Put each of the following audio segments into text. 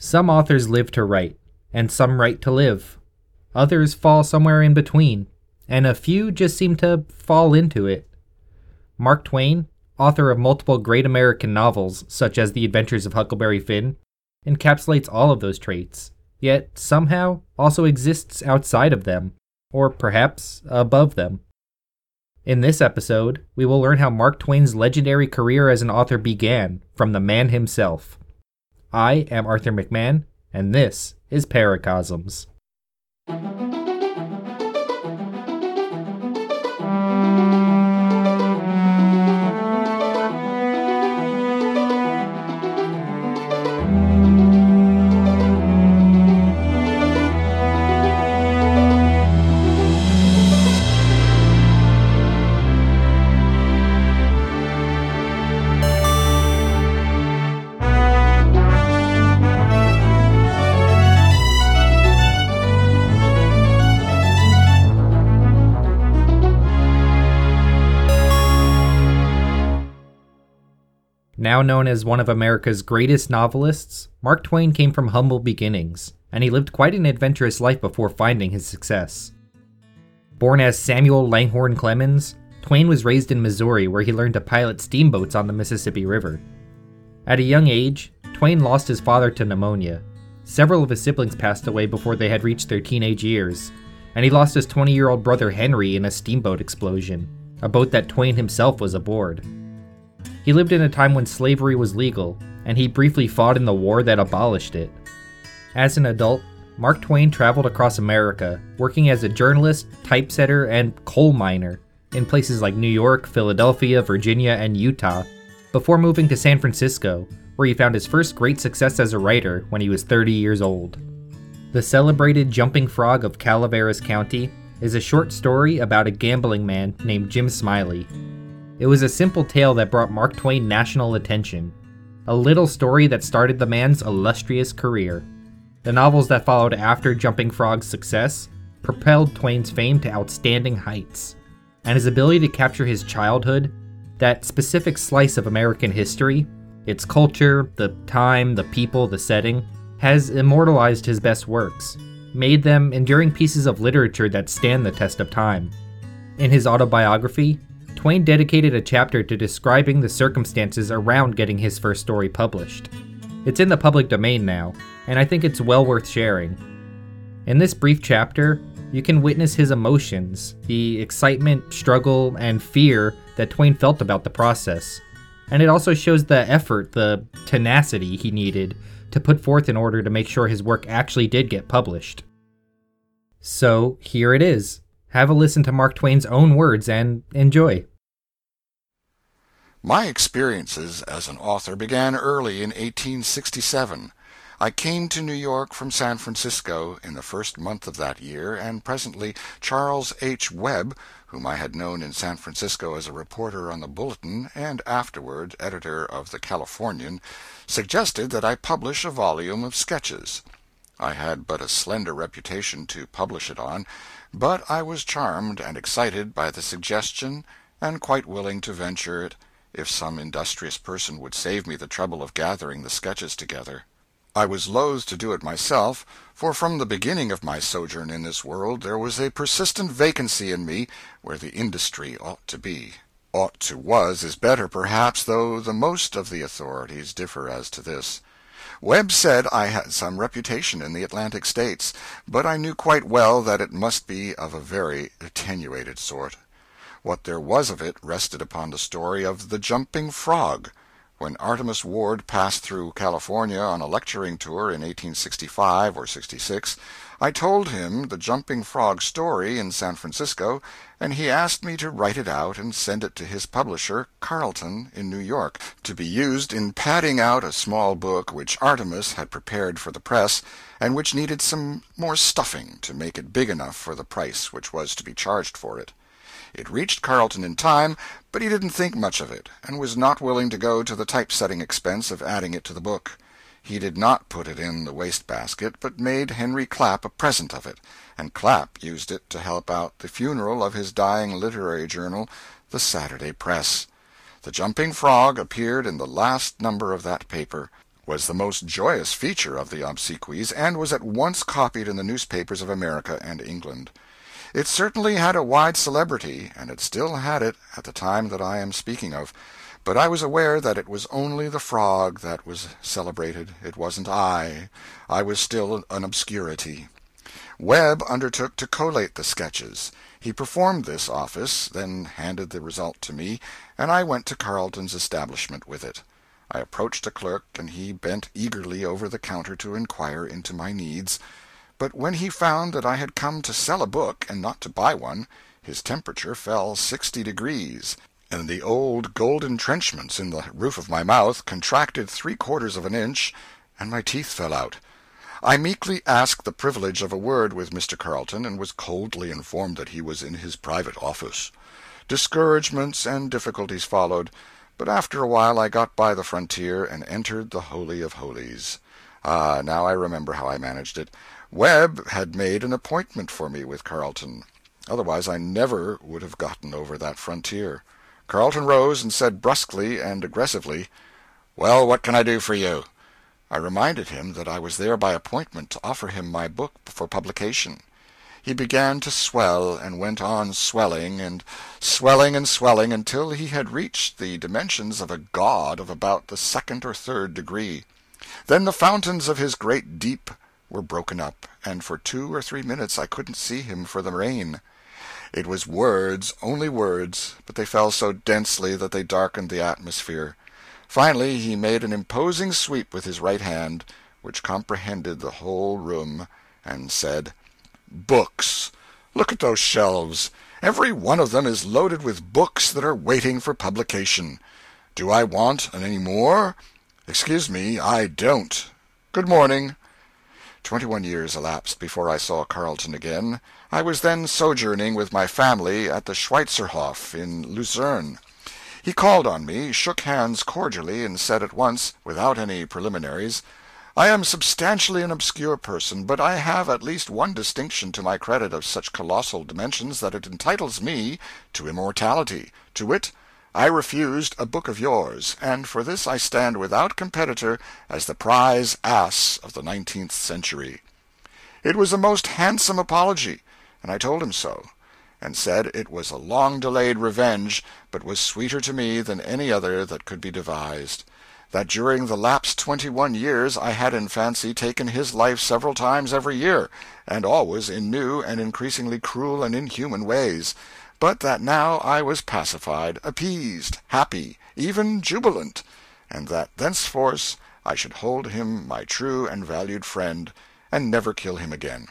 Some authors live to write, and some write to live. Others fall somewhere in between, and a few just seem to fall into it. Mark Twain, author of multiple great American novels, such as The Adventures of Huckleberry Finn, encapsulates all of those traits, yet somehow also exists outside of them, or perhaps above them. In this episode, we will learn how Mark Twain's legendary career as an author began, from the man himself. I am Arthur McMahon, and this is Paracosms. Now known as one of America's greatest novelists, Mark Twain came from humble beginnings, and he lived quite an adventurous life before finding his success. Born as Samuel Langhorne Clemens, Twain was raised in Missouri, where he learned to pilot steamboats on the Mississippi River. At a young age, Twain lost his father to pneumonia. Several of his siblings passed away before they had reached their teenage years, and he lost his 20-year-old brother Henry in a steamboat explosion, a boat that Twain himself was aboard. He lived in a time when slavery was legal, and he briefly fought in the war that abolished it. As an adult, Mark Twain traveled across America, working as a journalist, typesetter, and coal miner in places like New York, Philadelphia, Virginia, and Utah, before moving to San Francisco, where he found his first great success as a writer when he was 30 years old. The Celebrated Jumping Frog of Calaveras County is a short story about a gambling man named Jim Smiley. It was a simple tale that brought Mark Twain national attention, a little story that started the man's illustrious career. The novels that followed after Jumping Frog's success propelled Twain's fame to outstanding heights, and his ability to capture his childhood, that specific slice of American history, its culture, the time, the people, the setting, has immortalized his best works, made them enduring pieces of literature that stand the test of time. In his autobiography, Twain dedicated a chapter to describing the circumstances around getting his first story published. It's in the public domain now, and I think it's well worth sharing. In this brief chapter, you can witness his emotions, the excitement, struggle, and fear that Twain felt about the process. And it also shows the effort, the tenacity he needed to put forth in order to make sure his work actually did get published. So, here it is. Have a listen to Mark Twain's own words and enjoy. My experiences as an author began early in 1867. I came to New York from San Francisco in the first month of that year, and presently Charles H. Webb, whom I had known in San Francisco as a reporter on the Bulletin and afterward editor of The Californian, suggested that I publish a volume of sketches. I had but a slender reputation to publish it on, but I was charmed and excited by the suggestion, and quite willing to venture it, if some industrious person would save me the trouble of gathering the sketches together. I was loath to do it myself, for from the beginning of my sojourn in this world there was a persistent vacancy in me where the industry ought to be. Ought to was is better, perhaps, though the most of the authorities differ as to this. Webb said I had some reputation in the Atlantic States, but I knew quite well that it must be of a very attenuated sort. What there was of it rested upon the story of the Jumping Frog. When Artemus Ward passed through California on a lecturing tour in 1865 or 66, I told him the Jumping Frog story in San Francisco, and he asked me to write it out and send it to his publisher, Carleton, in New York, to be used in padding out a small book which Artemus had prepared for the press, and which needed some more stuffing to make it big enough for the price which was to be charged for it. It reached Carleton in time, but he didn't think much of it, and was not willing to go to the typesetting expense of adding it to the book. He did not put it in the wastebasket, but made Henry Clapp a present of it, and Clapp used it to help out the funeral of his dying literary journal, the Saturday Press. The Jumping Frog appeared in the last number of that paper, was the most joyous feature of the obsequies, and was at once copied in the newspapers of America and England. It certainly had a wide celebrity, and it still had it at the time that I am speaking of, but I was aware that it was only the frog that was celebrated. It wasn't I was still an obscurity. Webb undertook to collate the sketches. He performed this office, then handed the result to me, and I went to Carleton's establishment with it. I approached a clerk, and he bent eagerly over the counter to inquire into my needs. But when he found that I had come to sell a book and not to buy one, his temperature fell 60 degrees, and the old golden trenchments in the roof of my mouth contracted 3/4 of an inch, and my teeth fell out. I meekly asked the privilege of a word with Mr. Carleton, and was coldly informed that he was in his private office. Discouragements and difficulties followed, but after a while I got by the frontier and entered the Holy of Holies. Ah, now I remember how I managed it. Webb had made an appointment for me with Carleton. Otherwise I never would have gotten over that frontier. Carleton rose and said brusquely and aggressively, "Well, what can I do for you?" I reminded him that I was there by appointment to offer him my book for publication. He began to swell, and went on swelling, and swelling, and swelling, until he had reached the dimensions of a god of about the 2nd or 3rd degree. Then the fountains of his great deep were broken up, and for 2 or 3 minutes I couldn't see him for the rain. It was words, only words, but they fell so densely that they darkened the atmosphere. Finally he made an imposing sweep with his right hand, which comprehended the whole room, and said, "Books! Look at those shelves! Every one of them is loaded with books that are waiting for publication. Do I want any more? Excuse me, I don't. Good morning." 21 years elapsed before I saw Carleton again. I was then sojourning with my family at the Schweitzerhof in Lucerne. He called on me, shook hands cordially, and said at once, without any preliminaries, "I am substantially an obscure person, but I have at least one distinction to my credit of such colossal dimensions that it entitles me to immortality. To wit, I refused a book of yours, and for this I stand without competitor as the prize ass of the 19th century. It was a most handsome apology, and I told him so, and said it was a long-delayed revenge, but was sweeter to me than any other that could be devised. That during the lapsed 21 years I had in fancy taken his life several times every year, and always in new and increasingly cruel and inhuman ways, but that now I was pacified, appeased, happy, even jubilant, and that thenceforth I should hold him my true and valued friend, and never kill him again.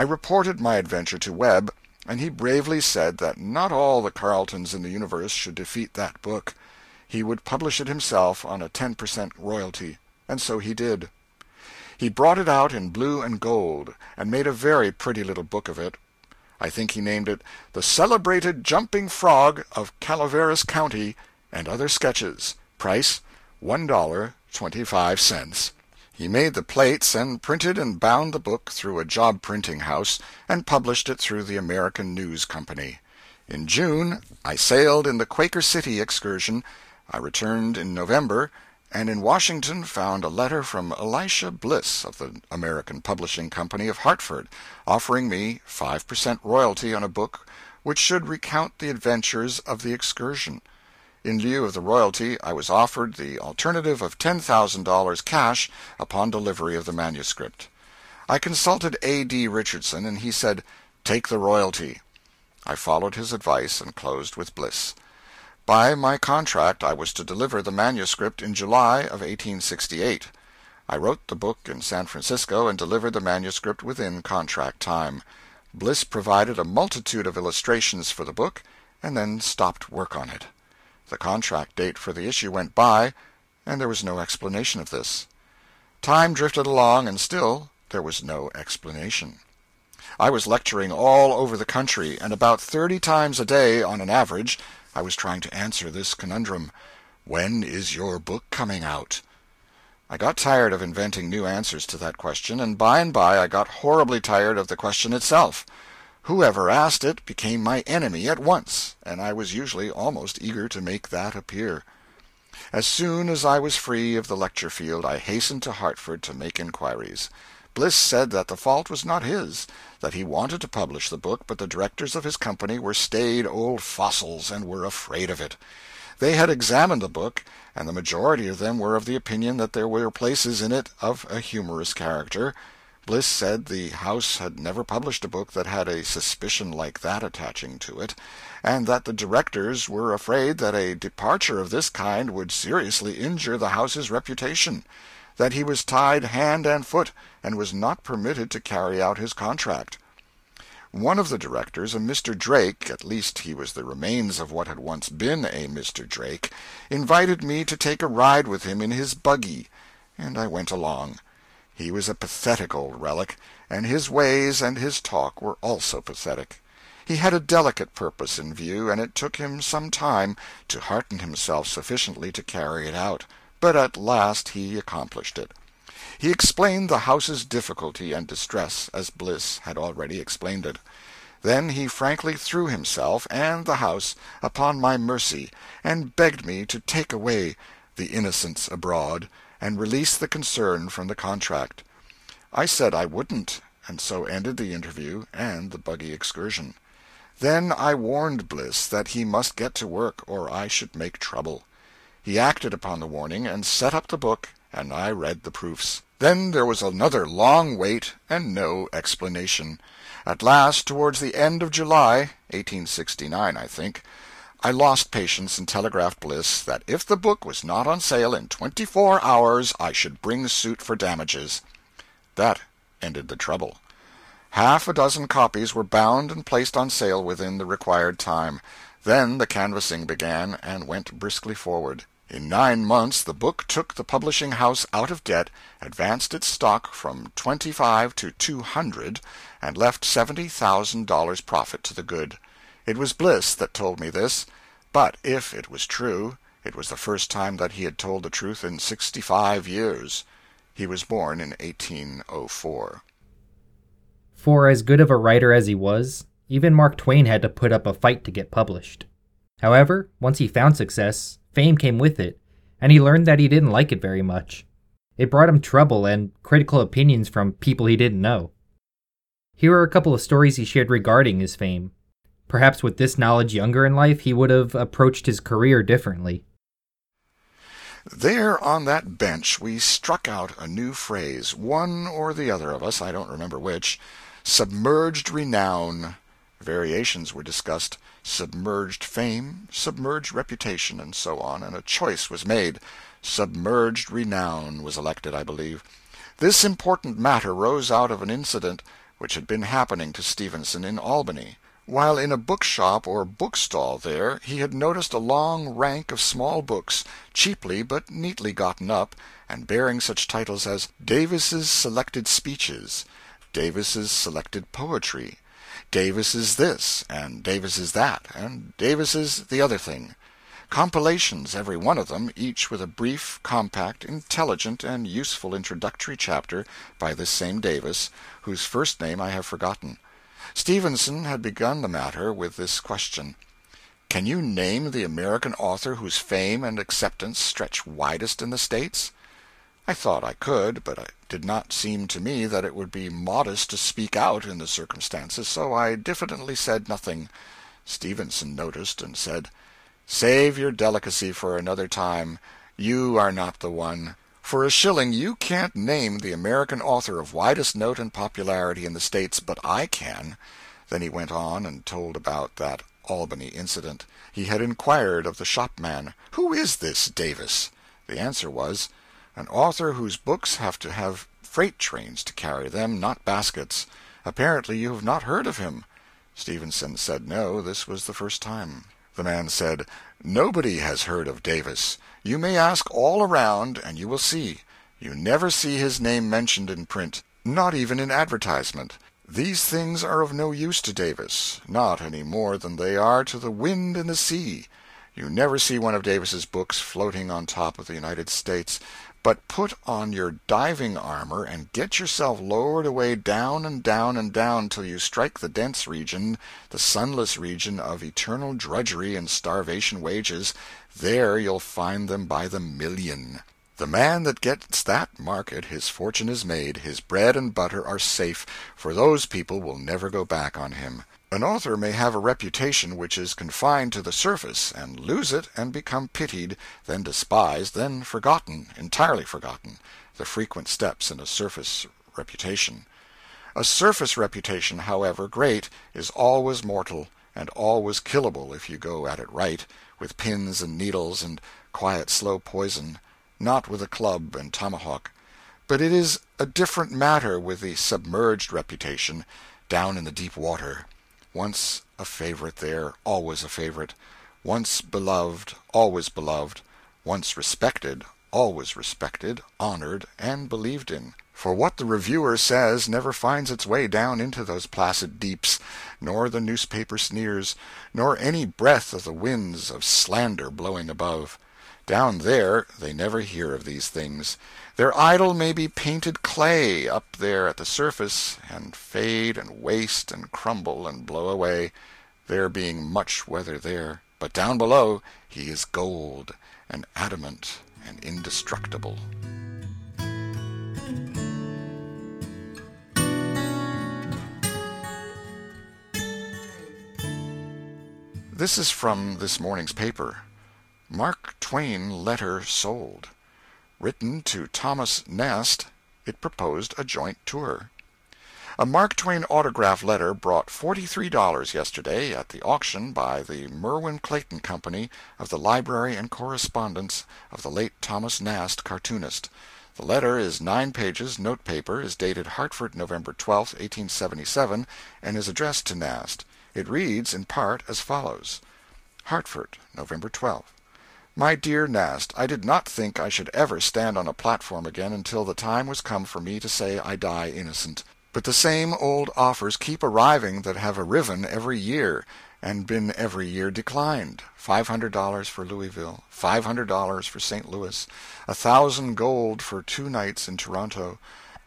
I reported my adventure to Webb, and he bravely said that not all the Carletons in the universe should defeat that book. He would publish it himself on a 10% royalty, and so he did. He brought it out in blue and gold, and made a very pretty little book of it. I think he named it The Celebrated Jumping Frog of Calaveras County and Other Sketches, price $1.25. He made the plates, and printed and bound the book through a job printing house, and published it through the American News Company. In June, I sailed in the Quaker City excursion. I returned in November, and in Washington found a letter from Elisha Bliss of the American Publishing Company of Hartford, offering me 5% royalty on a book which should recount the adventures of the excursion. In lieu of the royalty, I was offered the alternative of $10,000 cash upon delivery of the manuscript. I consulted A. D. Richardson, and he said, "Take the royalty." I followed his advice and closed with Bliss. By my contract, I was to deliver the manuscript in July of 1868. I wrote the book in San Francisco and delivered the manuscript within contract time. Bliss provided a multitude of illustrations for the book, and then stopped work on it. The contract date for the issue went by, and there was no explanation of this. Time drifted along, and still there was no explanation. I was lecturing all over the country, and about 30 times a day, on an average, I was trying to answer this conundrum: "When is your book coming out?" I got tired of inventing new answers to that question, and by I got horribly tired of the question itself. Whoever asked it became my enemy at once, and I was usually almost eager to make that appear. As soon as I was free of the lecture field, I hastened to Hartford to make inquiries. Bliss said that the fault was not his, that he wanted to publish the book, but the directors of his company were staid old fossils and were afraid of it. They had examined the book, and the majority of them were of the opinion that there were places in it of a humorous character. Bliss said the house had never published a book that had a suspicion like that attaching to it, and that the directors were afraid that a departure of this kind would seriously injure the house's reputation, that he was tied hand and foot, and was not permitted to carry out his contract. One of the directors, a Mr. Drake, at least he was the remains of what had once been a Mr. Drake, invited me to take a ride with him in his buggy, and I went along. He was a pathetic old relic, and his ways and his talk were also pathetic. He had a delicate purpose in view, and it took him some time to hearten himself sufficiently to carry it out, but at last he accomplished it. He explained the house's difficulty and distress, as Bliss had already explained it. Then he frankly threw himself and the house upon my mercy, and begged me to take away the Innocents Abroad, and release the concern from the contract. I said I wouldn't, and so ended the interview and the buggy excursion. Then I warned Bliss that he must get to work, or I should make trouble. He acted upon the warning, and set up the book, and I read the proofs. Then there was another long wait, and no explanation. At last, towards the end of July, 1869, I think, I lost patience and telegraphed Bliss that if the book was not on sale in 24 hours, I should bring suit for damages. That ended the trouble. Half a dozen copies were bound and placed on sale within the required time. Then the canvassing began, and went briskly forward. In 9 months the book took the publishing house out of debt, advanced its stock from 25 to 200, and left $70,000 profit to the good. It was Bliss that told me this, but if it was true, it was the first time that he had told the truth in 65 years. He was born in 1804. For as good of a writer as he was, even Mark Twain had to put up a fight to get published. However, once he found success, fame came with it, and he learned that he didn't like it very much. It brought him trouble and critical opinions from people he didn't know. Here are a couple of stories he shared regarding his fame. Perhaps with this knowledge younger in life, he would have approached his career differently. There on that bench we struck out a new phrase, one or the other of us, I don't remember which, submerged renown. Variations were discussed, submerged fame, submerged reputation, and so on, and a choice was made. Submerged renown was elected, I believe. This important matter rose out of an incident which had been happening to Stevenson in Albany. While in a bookshop or bookstall there, he had noticed a long rank of small books, cheaply but neatly gotten up, and bearing such titles as Davis's Selected Speeches, Davis's Selected Poetry, Davis's This, and Davis's That, and Davis's The Other Thing. Compilations, every one of them, each with a brief, compact, intelligent, and useful introductory chapter by this same Davis, whose first name I have forgotten. Stevenson had begun the matter with this question: "Can you name the American author whose fame and acceptance stretch widest in the States?" I thought I could, but it did not seem to me that it would be modest to speak out in the circumstances, so I diffidently said nothing. Stevenson noticed and said, "Save your delicacy for another time. You are not the one. For $1 you can't name the American author of widest note and popularity in the States, but I can." Then he went on and told about that Albany incident. He had inquired of the shopman, "Who is this Davis?" The answer was, "An author whose books have to have freight trains to carry them, not baskets. Apparently you have not heard of him." Stevenson said no, this was the first time. The man said, "Nobody has heard of Davis. You may ask all around, and you will see. You never see his name mentioned in print, not even in advertisement. These things are of no use to Davis, not any more than they are to the wind and the sea. You never see one of Davis's books floating on top of the United States, But put on your diving armor and get yourself lowered away down and down and down till you strike the dense region, the sunless region of eternal drudgery and starvation wages. There you'll find them by the million. The man that gets that market, his fortune is made, his bread and butter are safe, for those people will never go back on him. An author may have a reputation which is confined to the surface, and lose it and become pitied, then despised, then forgotten, entirely forgotten, the frequent steps in a surface reputation. A surface reputation, however great, is always mortal, and always killable if you go at it right, with pins and needles and quiet slow poison, not with a club and tomahawk. But it is a different matter with the submerged reputation, down in the deep water. Once a favorite there, always a favorite. Once beloved, always beloved. Once respected, always respected, honored, and believed in. For what the reviewer says never finds its way down into those placid deeps, nor the newspaper sneers, nor any breath of the winds of slander blowing above. Down there they never hear of these things. Their idol may be painted clay up there at the surface, and fade and waste and crumble and blow away, there being much weather there. But down below he is gold and adamant and indestructible. This is from this morning's paper. Mark Twain letter sold. Written to Thomas Nast, it proposed a joint tour. A Mark Twain autograph letter brought $43 yesterday at the auction by the Merwin-Clayton Company of the library and correspondence of the late Thomas Nast, cartoonist. The letter is 9 pages, notepaper, is dated Hartford, November 12, 1877, and is addressed to Nast. It reads, in part, as follows. Hartford, November 12. My dear Nast, I did not think I should ever stand on a platform again until the time was come for me to say I die innocent. But the same old offers keep arriving that have arisen every year, and been every year declined. $500 for Louisville, $500 for St. Louis, 1,000 gold for 2 nights in Toronto,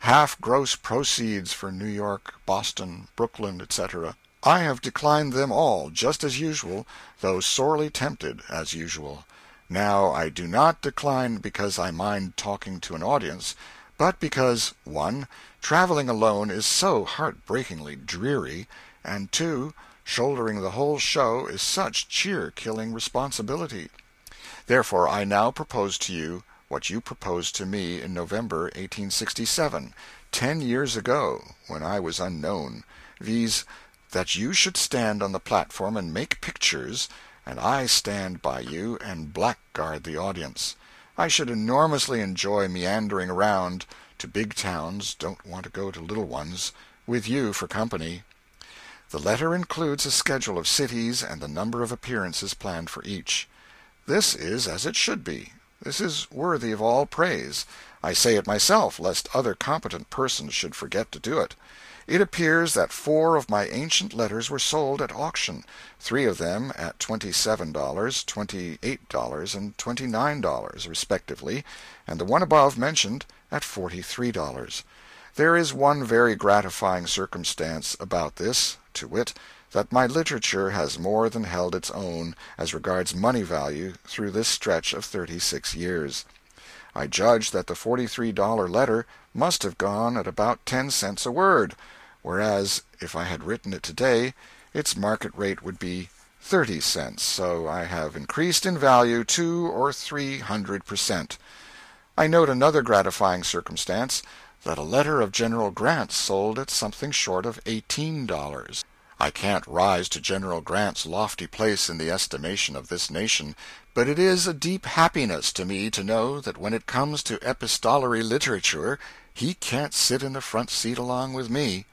half gross proceeds for New York, Boston, Brooklyn, etc. I have declined them all, just as usual, though sorely tempted, as usual. Now I do not decline because I mind talking to an audience, but because, 1, traveling alone is so heart-breakingly dreary, and 2, shouldering the whole show is such cheer-killing responsibility. Therefore I now propose to you what you proposed to me in November 1867, 10 years ago, when I was unknown, viz., that you should stand on the platform and make pictures, and I stand by you and blackguard the audience. I should enormously enjoy meandering around to big towns, don't want to go to little ones, with you for company. The letter includes a schedule of cities and the number of appearances planned for each. This is as it should be. This is worthy of all praise. I say it myself, lest other competent persons should forget to do it. It appears that 4 of my ancient letters were sold at auction, 3 of them at $27, $28, and $29, respectively, and the one above mentioned at $43. There is one very gratifying circumstance about this, to wit, that my literature has more than held its own, as regards money value, through this stretch of 36 years. I judge that the $43 letter must have gone at about 10 cents a word, whereas, if I had written it today, its market rate would be 30 cents, so I have increased in value 200 or 300%. I note another gratifying circumstance, that a letter of General Grant's sold at something short of $18. I can't rise to General Grant's lofty place in the estimation of this nation, but it is a deep happiness to me to know that when it comes to epistolary literature, he can't sit in the front seat along with me.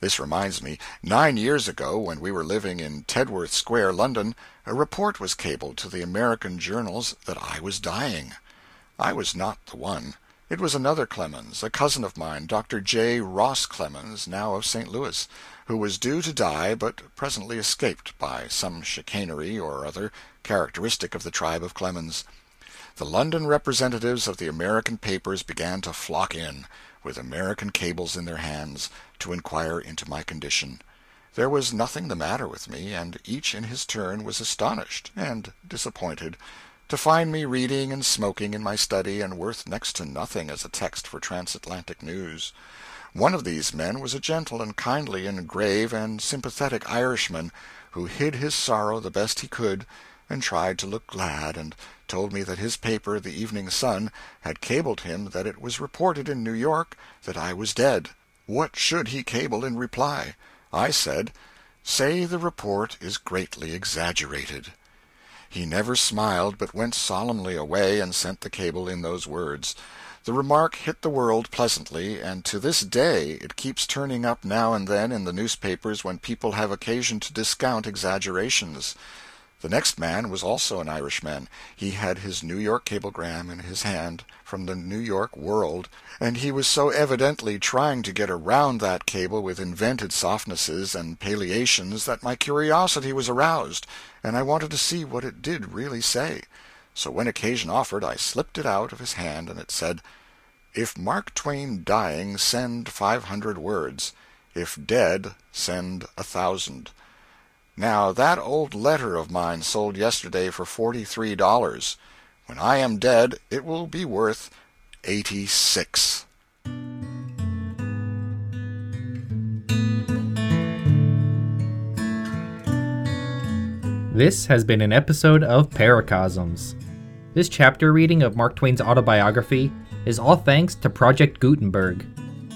This reminds me, 9 years ago, when we were living in Tedworth Square, London, a report was cabled to the American journals that I was dying. I was not the one. It was another Clemens, a cousin of mine, Dr. J. Ross Clemens, now of St. Louis, who was due to die, but presently escaped by some chicanery or other characteristic of the tribe of Clemens. the London representatives of the American papers began to flock in, with American cables in their hands, to inquire into my condition. There was nothing the matter with me, and each in his turn was astonished, and disappointed, to find me reading and smoking in my study, and worth next to nothing as a text for transatlantic news. One of these men was a gentle and kindly and grave and sympathetic Irishman, who hid his sorrow the best he could, and tried to look glad, and told me that his paper, the Evening Sun, had cabled him that it was reported in New York that I was dead. What should he cable in reply? I said, "Say the report is greatly exaggerated." He never smiled, but went solemnly away and sent the cable in those words. The remark hit the world pleasantly, and to this day it keeps turning up now and then in the newspapers when people have occasion to discount exaggerations. The next man was also an Irishman. He had his New York cablegram in his hand from the New York World, and he was so evidently trying to get around that cable with invented softnesses and palliations that my curiosity was aroused, and I wanted to see what it did really say. So when occasion offered, I slipped it out of his hand, and it said, "If Mark Twain dying, send 500 words. If dead, send 1,000. Now, that old letter of mine sold yesterday for $43. When I am dead, it will be worth 86. This has been an episode of Paracosms. This chapter reading of Mark Twain's autobiography is all thanks to Project Gutenberg.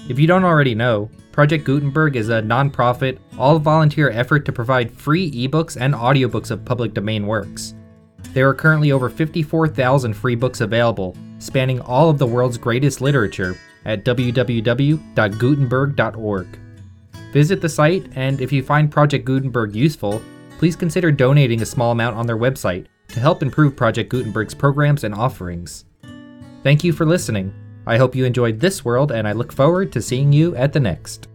If you don't already know, Project Gutenberg is a nonprofit, all-volunteer effort to provide free ebooks and audiobooks of public domain works. There are currently over 54,000 free books available, spanning all of the world's greatest literature at www.gutenberg.org. Visit the site, and if you find Project Gutenberg useful, please consider donating a small amount on their website to help improve Project Gutenberg's programs and offerings. Thank you for listening. I hope you enjoyed this world, and I look forward to seeing you at the next.